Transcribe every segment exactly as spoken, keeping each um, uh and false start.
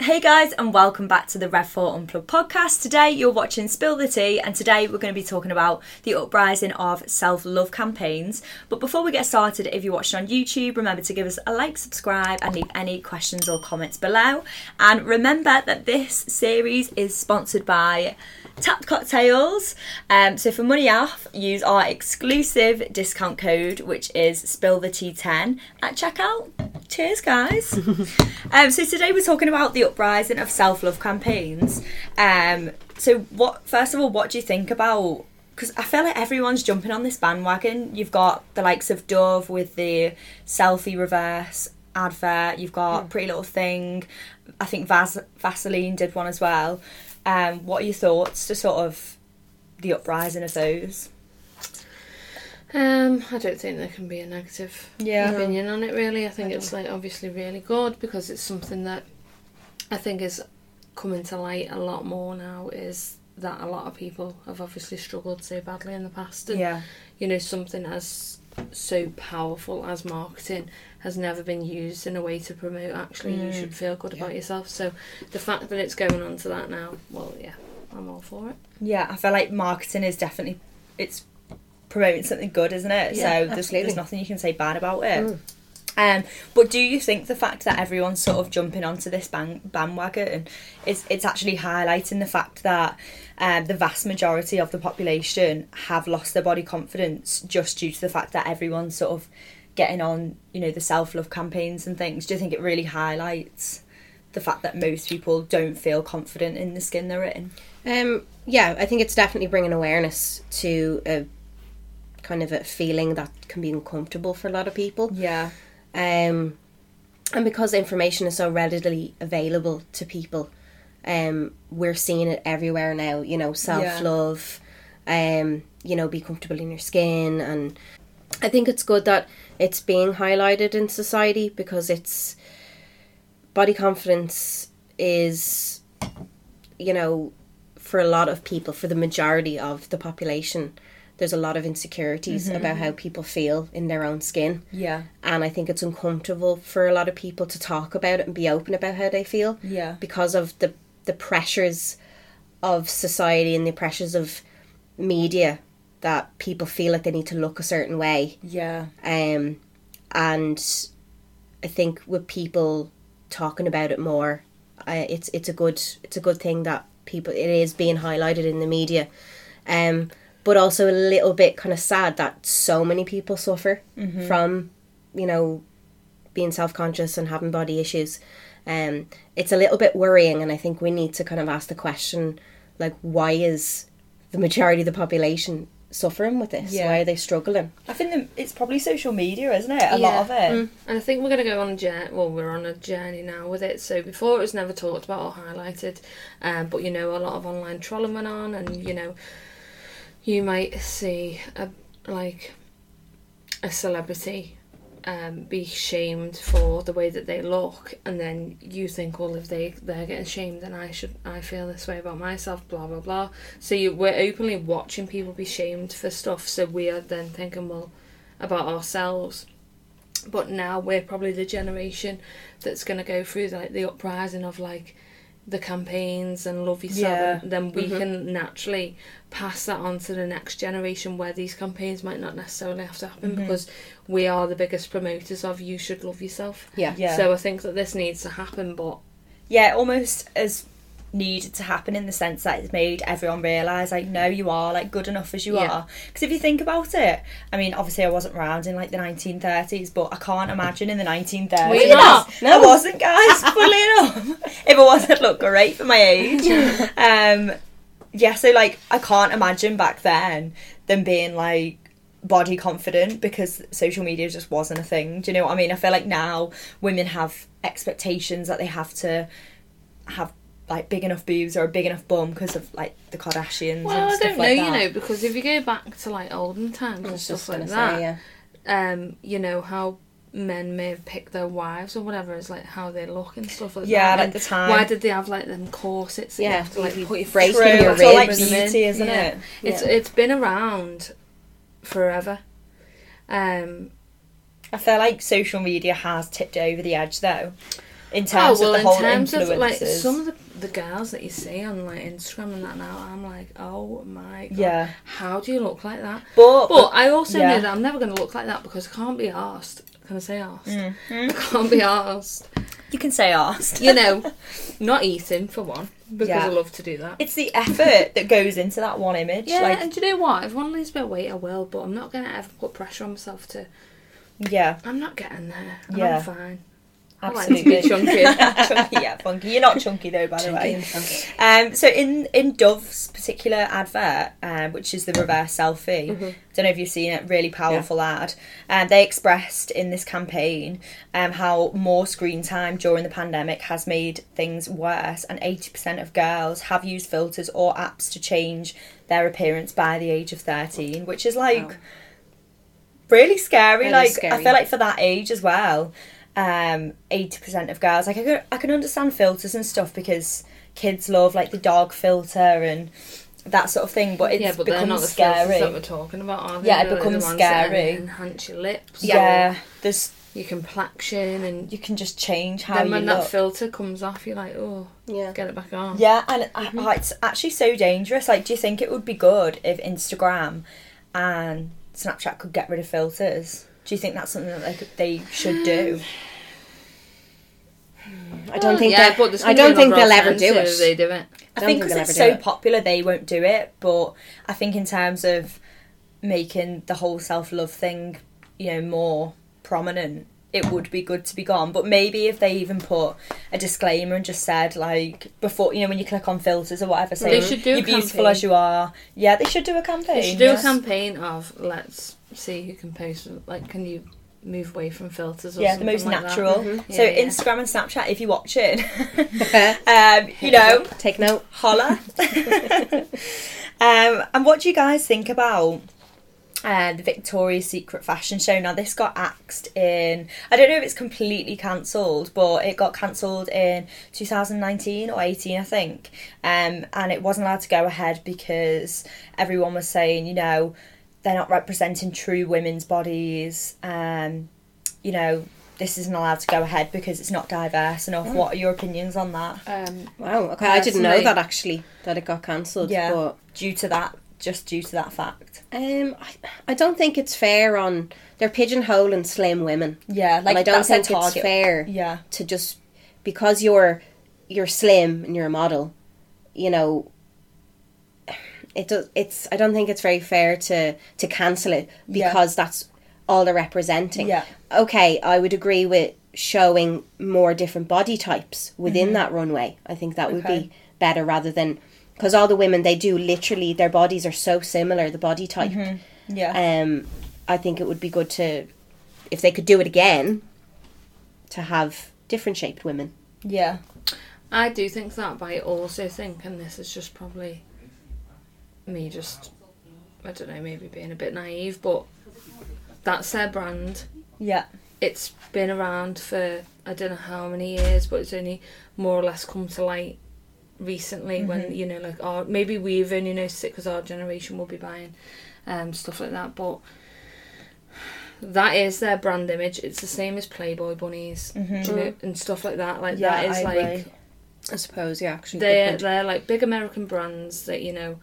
Hey guys, and welcome back to the Rev four Unplugged podcast. Today you're watching Spill the Tea, and today we're going to be talking about the uprising of self-love campaigns. But before we get started, if you're watching on YouTube, remember to give us a like, subscribe, and leave any questions or comments below. And remember that this series is sponsored by Tapp'd Cocktails. Um, so for money off, use our exclusive discount code, which is Spill the Tea ten at checkout. Cheers, guys. um, so today we're talking about the uprising of self-love campaigns. Um, so what? First of all, what do you think about? Because I feel like everyone's jumping on this bandwagon. You've got the likes of Dove with the selfie reverse advert. You've got mm. Pretty Little Thing. I think Vas- Vaseline did one as well. Um, what are your thoughts to sort of the uprising of those? Um, I don't think there can be a negative yeah. opinion on it, really. I think I it's like obviously really good, because it's something that I think is coming to light a lot more now, is that a lot of people have obviously struggled so badly in the past. And, yeah. you know, something as so powerful as marketing has never been used in a way to promote, actually, mm. you should feel good yeah. about yourself. So the fact that it's going on to that now, well, yeah, I'm all for it. Yeah, I feel like marketing is definitely... it's promoting something good, isn't it? Yeah, so there's, there's nothing you can say bad about it. Mm. Um, but do you think the fact that everyone's sort of jumping onto this bang, bandwagon is it's actually highlighting the fact that um, the vast majority of the population have lost their body confidence just due to the fact that everyone's sort of getting on, you know, the self-love campaigns and things? Do you think it really highlights the fact that most people don't feel confident in the skin they're in? Um, yeah, I think it's definitely bringing awareness to a kind of a feeling that can be uncomfortable for a lot of people. Yeah. Um, and because information is so readily available to people, um, we're seeing it everywhere now, you know, self-love, yeah. um, you know, be comfortable in your skin. And I think it's good that it's being highlighted in society, because it's... body confidence is, you know, for a lot of people, for the majority of the population... there's a lot of insecurities mm-hmm. about how people feel in their own skin. Yeah. And I think it's uncomfortable for a lot of people to talk about it and be open about how they feel. Yeah. Because of the, the pressures of society and the pressures of media, that people feel like they need to look a certain way. Yeah. Um, and I think with people talking about it more, uh, it's it's a good it's a good thing that people it is being highlighted in the media. Um. But also a little bit kind of sad that so many people suffer mm-hmm. from, you know, being self-conscious and having body issues. Um, it's a little bit worrying, and I think we need to kind of ask the question, like, why is the majority of the population suffering with this? Yeah. Why are they struggling? I think the, it's probably social media, isn't it? A yeah. lot of it. Mm. And I think we're going to go on a journey, well, we're on a journey now with it. So before it was never talked about or highlighted, um, but, you know, a lot of online trolling went on, and, you know... you might see a like a celebrity um, be shamed for the way that they look, and then you think, well, if they they're getting shamed, then I should I feel this way about myself, blah blah blah. So you we're openly watching people be shamed for stuff. So we are then thinking, well, about ourselves. But now we're probably the generation that's going to go through the, like the uprising of like. the campaigns and love yourself, yeah. and then we mm-hmm. can naturally pass that on to the next generation, where these campaigns might not necessarily have to happen mm-hmm. because we are the biggest promoters of you should love yourself. Yeah. yeah. So I think that this needs to happen, but... yeah, almost as needed to happen in the sense that it's made everyone realise, like, no, you are, like, good enough as you yeah. are. Because if you think about it, I mean, obviously I wasn't around in, like, the nineteen thirties, but I can't imagine in the nineteen thirties. Were you not? No. I wasn't, guys, fully enough. If I was, I'd look great for my age. Um, yeah, so, like, I can't imagine back then them being, like, body confident, because social media just wasn't a thing. Do you know what I mean? I feel like now women have expectations that they have to have, like, big enough boobs or a big enough bum because of, like, the Kardashians well, and stuff like that. Well, I don't know, like, you know, because if you go back to, like, olden times and stuff like that, say, yeah. um, you know, how... men may have picked their wives or whatever is like how they look and stuff like yeah, that. Yeah, like the time. Why did they have like them corsets? Yeah, you have to like put your face in your ribs. It's all like beauty, isn't yeah. it? Yeah. It's it's been around forever. Um, I feel like social media has tipped over the edge though. In terms oh, well, of the whole in terms influences. Of like some of the, the girls that you see on like Instagram and that now, I'm like, oh my god, yeah. how do you look like that? But, but I also yeah. know that I'm never going to look like that because I can't be arsed. Can I say arsed? Mm-hmm. I can't be arsed. You can say arsed. You know, not eating for one because yeah. I love to do that. It's the effort that goes into that one image. Yeah, like, and do you know what? If one loses a bit of weight, I will, but I'm not going to ever put pressure on myself to. Yeah. I'm not getting there. I'm yeah. fine. Absolutely. I like to be chunky. Chunky, yeah, funky. You're not chunky though, by the way. Um, so in, in Dove's particular advert, um, which is the reverse selfie, mm-hmm. I don't know if you've seen it, really powerful yeah. ad, um, they expressed in this campaign um, how more screen time during the pandemic has made things worse, and eighty percent of girls have used filters or apps to change their appearance by the age of thirteen, which is like wow. really scary. That like is scary. I feel like for that age as well. Um, eighty percent of girls, like I can, I can understand filters and stuff because kids love like the dog filter and that sort of thing, but it's yeah, but becomes not the scary. That we're talking about, are they? Yeah, it becomes the scary. Enhance your lips. Yeah, there's you can complexion and you can just change how. Then when you that look. Filter comes off, you're like, oh, yeah, get it back on. Yeah, and mm-hmm. I, it's actually so dangerous. Like, do you think it would be good if Instagram and Snapchat could get rid of filters? Do you think that's something that they, could, they should do? I don't well, think. Yeah, but I don't think they'll ever do it. They do it. I think because it's so popular, they won't do it. But I think in terms of making the whole self-love thing, you know, more prominent, it would be good to be gone. But maybe if they even put a disclaimer and just said like before, you know, when you click on filters or whatever, say you're beautiful as you are. Yeah, they should do a campaign. They should do yes. a campaign of let's. See who can post, like, can you move away from filters or yeah, something? Yeah, the most like natural. That. Mm-hmm. So, yeah, yeah. Instagram and Snapchat, if you're watching, um, you know, take note, holla. um, and what do you guys think about uh, the Victoria's Secret fashion show? Now, this got axed in, I don't know if it's completely cancelled, but it got cancelled in two thousand nineteen or eighteen, I think. Um, and it wasn't allowed to go ahead because everyone was saying, you know, they're not representing true women's bodies. Um, you know, this isn't allowed to go ahead because it's not diverse enough. Mm. What are your opinions on that? Um, wow, okay, I didn't know that actually, that it got cancelled. Yeah, but due to that, just due to that fact. Um, I, I don't think it's fair on, they're pigeonholing slim women. Yeah, like and I don't think it's fair yeah. to just, because you're you're slim and you're a model, you know, It does. It's. I don't think it's very fair to, to cancel it because yeah. that's all they're representing. Yeah. Okay, I would agree with showing more different body types within mm-hmm. that runway. I think that would okay. be better rather than because all the women they do literally their bodies are so similar. The body type. Mm-hmm. Yeah. Um. I think it would be good to if they could do it again to have different shaped women. Yeah. I do think that, but I also think, and this is just probably. Me just, I don't know, maybe being a bit naive, but that's their brand. Yeah. It's been around for, I don't know how many years, but it's only more or less come to light recently mm-hmm. when, you know, like, our, maybe we've only noticed it because our generation will be buying um, stuff like that, but that is their brand image. It's the same as Playboy bunnies mm-hmm. you know, and stuff like that. Like, yeah, that is I like... Agree. I suppose, yeah, actually. They're, they're like big American brands that, you know...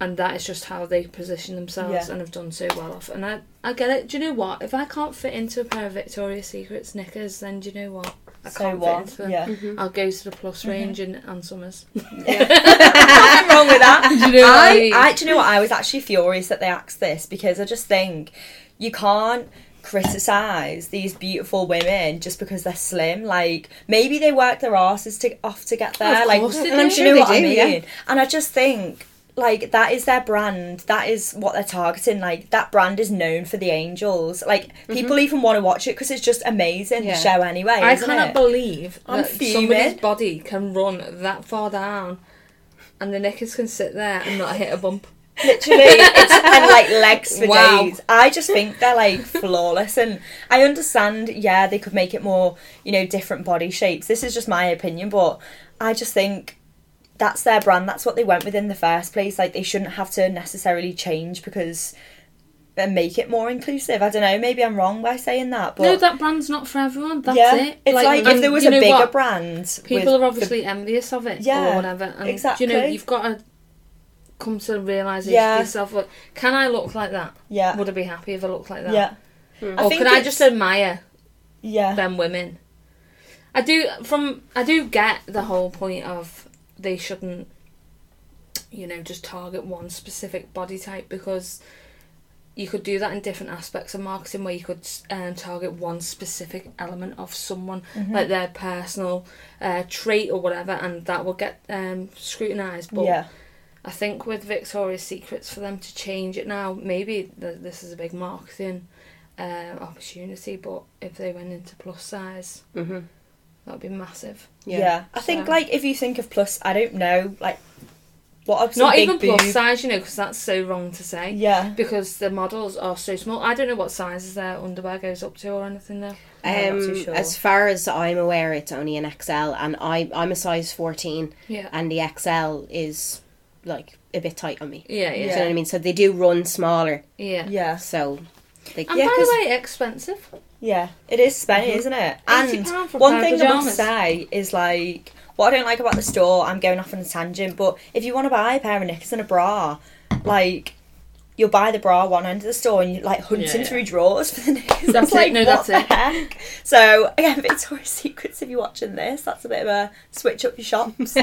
And that is just how they position themselves yeah. and have done so well off. And I, I get it. Do you know what? If I can't fit into a pair of Victoria's Secret knickers, then do you know what? I so can't what? Fit into them. Yeah. Mm-hmm. I'll go to the plus range mm-hmm. and, and Summers. Yeah. Nothing wrong with that. Do you know I, what I mean? I, do you know what? I was actually furious that they asked this because I just think you can't criticise these beautiful women just because they're slim. Like, maybe they work their asses to, off to get there. Oh, of like, course they do. I'm sure you know what do, I mean? Yeah. And I just think... Like, that is their brand. That is what they're targeting. Like, that brand is known for the angels. Like, mm-hmm. people even want to watch it because it's just amazing, yeah. the show anyway, I isn't cannot it? Believe I'm that fuming. Somebody's body can run that far down and the knickers can sit there and not hit a bump. Literally, it's, and like legs for wow. days. I just think they're like flawless, and I understand, yeah, they could make it more, you know, different body shapes. This is just my opinion, but I just think that's their brand. That's what they went with in the first place. Like, they shouldn't have to necessarily change because and make it more inclusive. I don't know, maybe I'm wrong by saying that, but no, that brand's not for everyone. That's yeah, it. It's like, like if there was a bigger what? brand, people are obviously the... envious of it, yeah, or whatever. And exactly. You know, you've got to come to the realisation yeah. for yourself. Like, can I look like that? Yeah. Would I be happy if I looked like that? Yeah. Mm. Or can I just admire? Yeah. Them women. I do. From I do get the whole point of they shouldn't, you know, just target one specific body type, because you could do that in different aspects of marketing where you could um, target one specific element of someone, mm-hmm. like their personal uh, trait or whatever, and that will get um, scrutinised. But yeah. I think with Victoria's Secrets, for them to change it now, maybe th- this is a big marketing uh, opportunity, but if they went into plus size, mm-hmm. that would be massive. Yeah. yeah. I so. think, like, if you think of plus, I don't know, like... What, not even boob. plus size, you know, because that's so wrong to say. Yeah. Because the models are so small. I don't know what sizes their underwear goes up to or anything, though. I'm um, not too sure. As far as I'm aware, it's only an X L, and I, I'm a size fourteen, yeah. and the X L is, like, a bit tight on me. Yeah, yeah. Do you know what I mean? So they do run smaller. Yeah. Yeah. So... They, and yeah, by the way, expensive. Yeah, it is spenny, mm-hmm. isn't it? And one thing I must say is, like... What I don't like about the store, I'm going off on a tangent, but if you want to buy a pair of knickers and a bra, like, you'll buy the bra one end of the store and you're, like, hunting yeah, yeah. through drawers for the knickers. That's it, like, no, that's it. Heck? So, again, Victoria's Secrets, if you're watching this, that's a bit of a switch up your shops.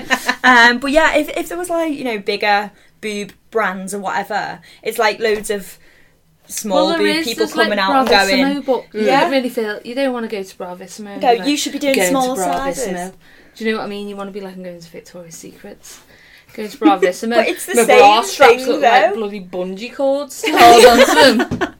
um, but, yeah, if, if there was, like, you know, bigger boob brands or whatever, it's, like, loads of... small well, boob people coming like out Bravissimo, and going but yeah. you really feel you don't want to go to Bravissimo no, you should be doing small sizes. Do you know what I mean? You want to be like, I'm going to Victoria's Secrets, going to Bravissimo. But it's the my same bra straps thing, look though. Like bloody bungee cords to hold onto them.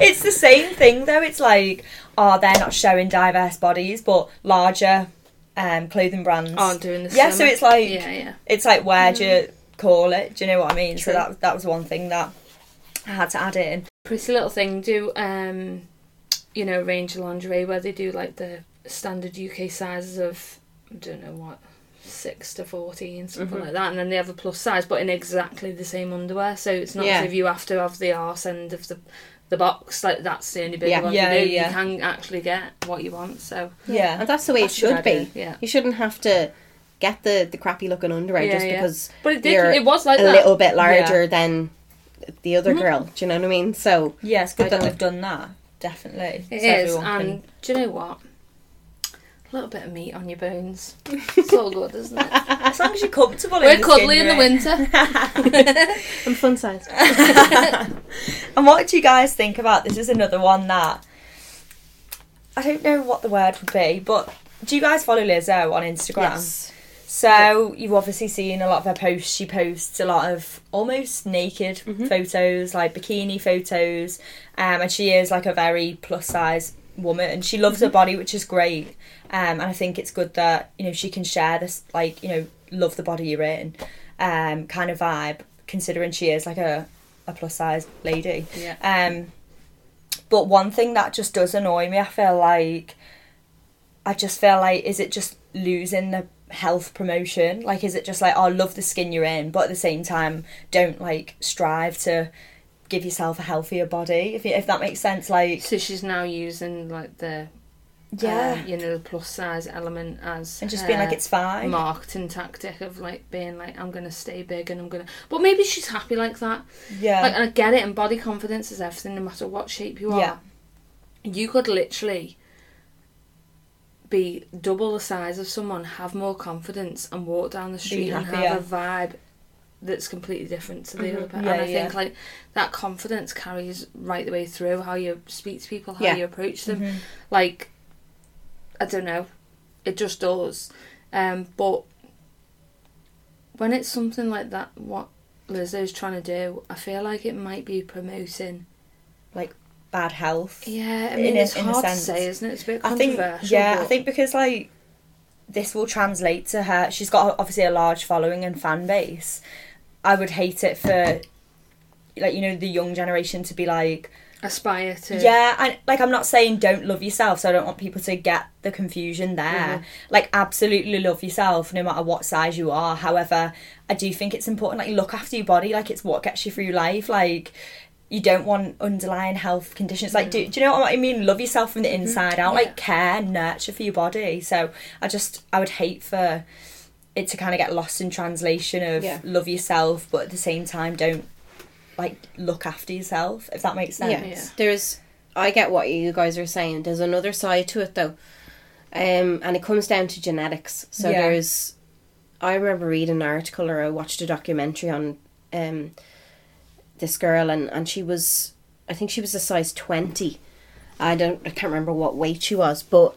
It's the same thing though. It's like, oh, they're not showing diverse bodies, but larger um, clothing brands aren't doing the same. Yeah, so it's like yeah, yeah. it's like, where do mm. you call it? Do you know what I mean? True. So that that was one thing that I had to add in. Pretty Little Thing do, um, you know, range of lingerie where they do, like, the standard U K sizes of, I don't know what, six to fourteen, something mm-hmm. like that, and then they have a plus size, but in exactly the same underwear, so it's not yeah. as if you have to have the arse end of the the box, like, that's the only big yeah. one yeah, you do. Yeah. You can actually get what you want, so... Yeah, and that's the way that's it should be. Yeah. You shouldn't have to... get the, the crappy-looking underwear yeah, just yeah. because but it did, you're it was like a that. little bit larger yeah. than... the other mm-hmm. girl, do you know what I mean? So yeah, it's good that they've done that. Definitely, it is. And do you know what? A little bit of meat on your bones. It's all good, isn't it? As long as you're comfortable. We're in the cuddly in the winter. I'm fun sized. And what do you guys think about this? Is another one that I don't know what the word would be, but do you guys follow Lizzo on Instagram? Yes. So you've obviously seen a lot of her posts. She posts a lot of almost naked mm-hmm. photos, like bikini photos, um, and she is like a very plus size woman, and she loves mm-hmm. her body, which is great. Um, and I think it's good that, you know, she can share this, like, you know, love the body you're in, um, kind of vibe, considering she is like a, a plus size lady. Yeah. Um, but one thing that just does annoy me, I feel like, I just feel like, is it just losing the health promotion? Like, is it just like, oh, love the skin you're in, but at the same time don't, like, strive to give yourself a healthier body, if if that makes sense? Like, so she's now using, like, the yeah uh, you know, the plus size element as, and just being like, it's fine, marketing tactic of, like, being like, I'm gonna stay big and I'm gonna, but maybe she's happy like that. Yeah, like, and I get it, and body confidence is everything, no matter what shape you are. Yeah. You could literally be double the size of someone, have more confidence, and walk down the street and have a vibe that's completely different to the mm-hmm. other person. Yeah, and I yeah. think, like, that confidence carries right the way through how you speak to people, how yeah. you approach them. Mm-hmm. Like, I don't know, it just does. Um, but when it's something like that, what Lizzo's trying to do, I feel like it might be promoting, like, bad health. Yeah, I mean, it's a, hard to say, isn't it? It's a bit controversial. I think, yeah, but... I think because, like, this will translate to her. She's got, obviously, a large following and fan base. I would hate it for like, you know, the young generation to be like... aspire to. Yeah, and like, I'm not saying don't love yourself, so I don't want people to get the confusion there. Mm-hmm. Like, absolutely love yourself no matter what size you are. However, I do think it's important, like, look after your body. Like, it's what gets you through life. Like, you don't want underlying health conditions. Like, do, do you know what I mean? Love yourself from the inside out. Yeah. Like, care, nurture for your body. So I just, I would hate for it to kind of get lost in translation of yeah. love yourself, but at the same time, don't, like, look after yourself, if that makes sense. Yeah, yeah. There's, I get what you guys are saying. There's another side to it, though. Um, and it comes down to genetics. So yeah. there's, I remember reading an article or I watched a documentary on, um, this girl, and, and she was, I think she was a size twenty. I don't, I can't remember what weight she was, but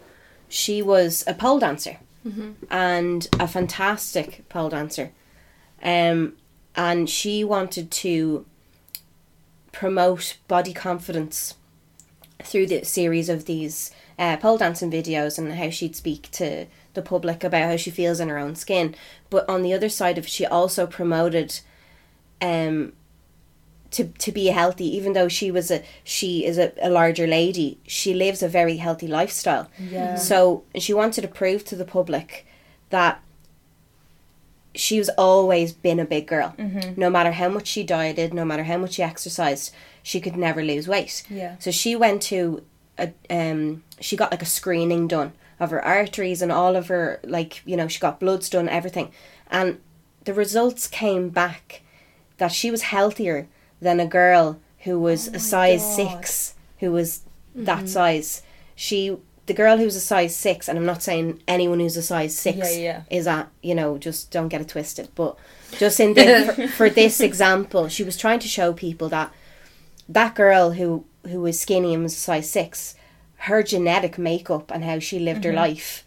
she was a pole dancer, mm-hmm. and a fantastic pole dancer. Um, and she wanted to promote body confidence through the series of these uh, pole dancing videos, and how she'd speak to the public about how she feels in her own skin. But on the other side of it, she also promoted, um, to to be healthy. Even though she was a she is a, a larger lady, she lives a very healthy lifestyle. Yeah. So she wanted to prove to the public that she's always been a big girl. Mm-hmm. No matter how much she dieted, no matter how much she exercised, she could never lose weight. Yeah. So she went to a um she got like a screening done of her arteries and all of her, like, you know, she got bloods done, everything. And the results came back that she was healthier than a girl who was oh a size God. six, who was that mm-hmm. size. She, the girl who's a size six, and I'm not saying anyone who's a size six yeah, yeah. is at, you know, just don't get it twisted, but just in the, for, for this example, she was trying to show people that that girl who, who was skinny and was a size six, her genetic makeup and how she lived mm-hmm. her life,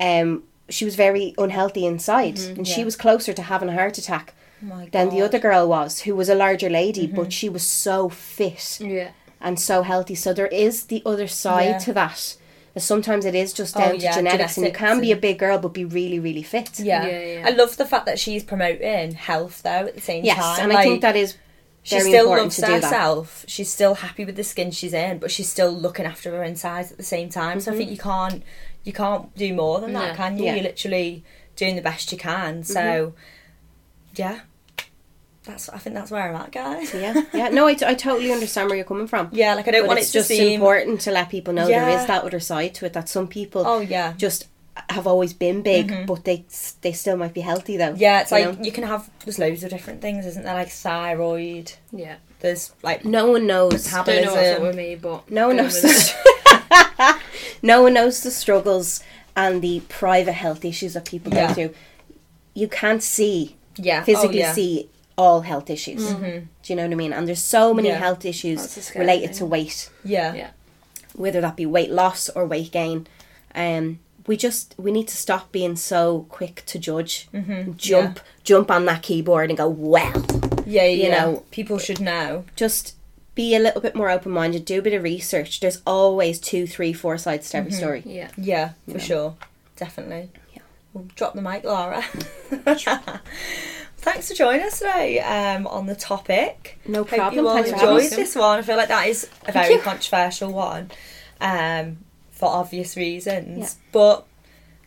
um, she was very unhealthy inside, mm-hmm, and yeah. she was closer to having a heart attack My than God. the other girl was, who was a larger lady, mm-hmm. but she was so fit yeah. and so healthy. So there is the other side yeah. to that. Sometimes it is just down oh, yeah, to genetics, genetics, and you can be a big girl but be really, really fit. Yeah, yeah, yeah. I love the fact that she's promoting health though at the same yes, time. Yes, and like, I think that is very important. She still loves herself. She's still happy with the skin she's in, but she's still looking after her insides at the same time. Mm-hmm. So I think you can't, you can't do more than that, yeah. can you? Yeah. You're literally doing the best you can. So, mm-hmm. yeah. That's, I think that's where I'm at, guys. Yeah, yeah. No, I, t- I totally understand where you're coming from. Yeah, like I don't but want it's it to just seem... important to let people know yeah. there is that other side to it, that some people oh, yeah. just have always been big, mm-hmm. but they they still might be healthy though. Yeah, it's you like know? you can have, there's loads of different things, isn't there? Like thyroid. Yeah. There's like no one knows. Metabolism. Don't know what's up with me, but no one knows. The... no one knows the struggles and the private health issues that people yeah. go through. You can't see. Yeah. Physically oh, yeah. see. all health issues. Mm-hmm. Do you know what I mean? And there's so many yeah. health issues related thing. to weight. Yeah. yeah. Whether that be weight loss or weight gain. Um, we just, we need to stop being so quick to judge. Mm-hmm. Jump, yeah. jump on that keyboard and go, well. Yeah, yeah. You yeah. know. People should know. Just be a little bit more open-minded. Do a bit of research. There's always two, three, four sides to every mm-hmm. story. Yeah. Yeah, for you know. sure. Definitely. Yeah. We'll drop the mic, Lara. Thanks for joining us today um, on the topic. No problem. Hope you all Thanks enjoyed this one. I feel like that is a very controversial one um, for obvious reasons. Yeah. But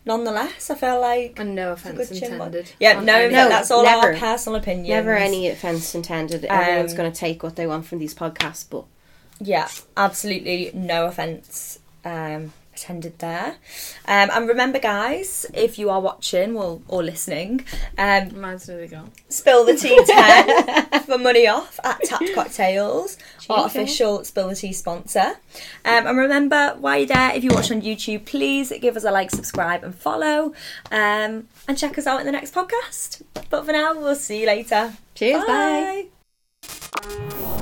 nonetheless, I feel like... And no offence intended. Yeah, no, no, no, that's all never, our personal opinions. Never any offence intended. Everyone's um, going to take what they want from these podcasts, but... Yeah, absolutely no offence um attended there um, and remember, guys, if you are watching well, or listening, um, mine's really gone. Spill the Tea ten for money off at Tapp'd Cocktails, our official Spill the Tea sponsor, um, and remember, while you're there, if you watch on YouTube, please give us a like, subscribe and follow, um, and check us out in the next podcast. But for now, we'll see you later. Cheers. Bye, bye.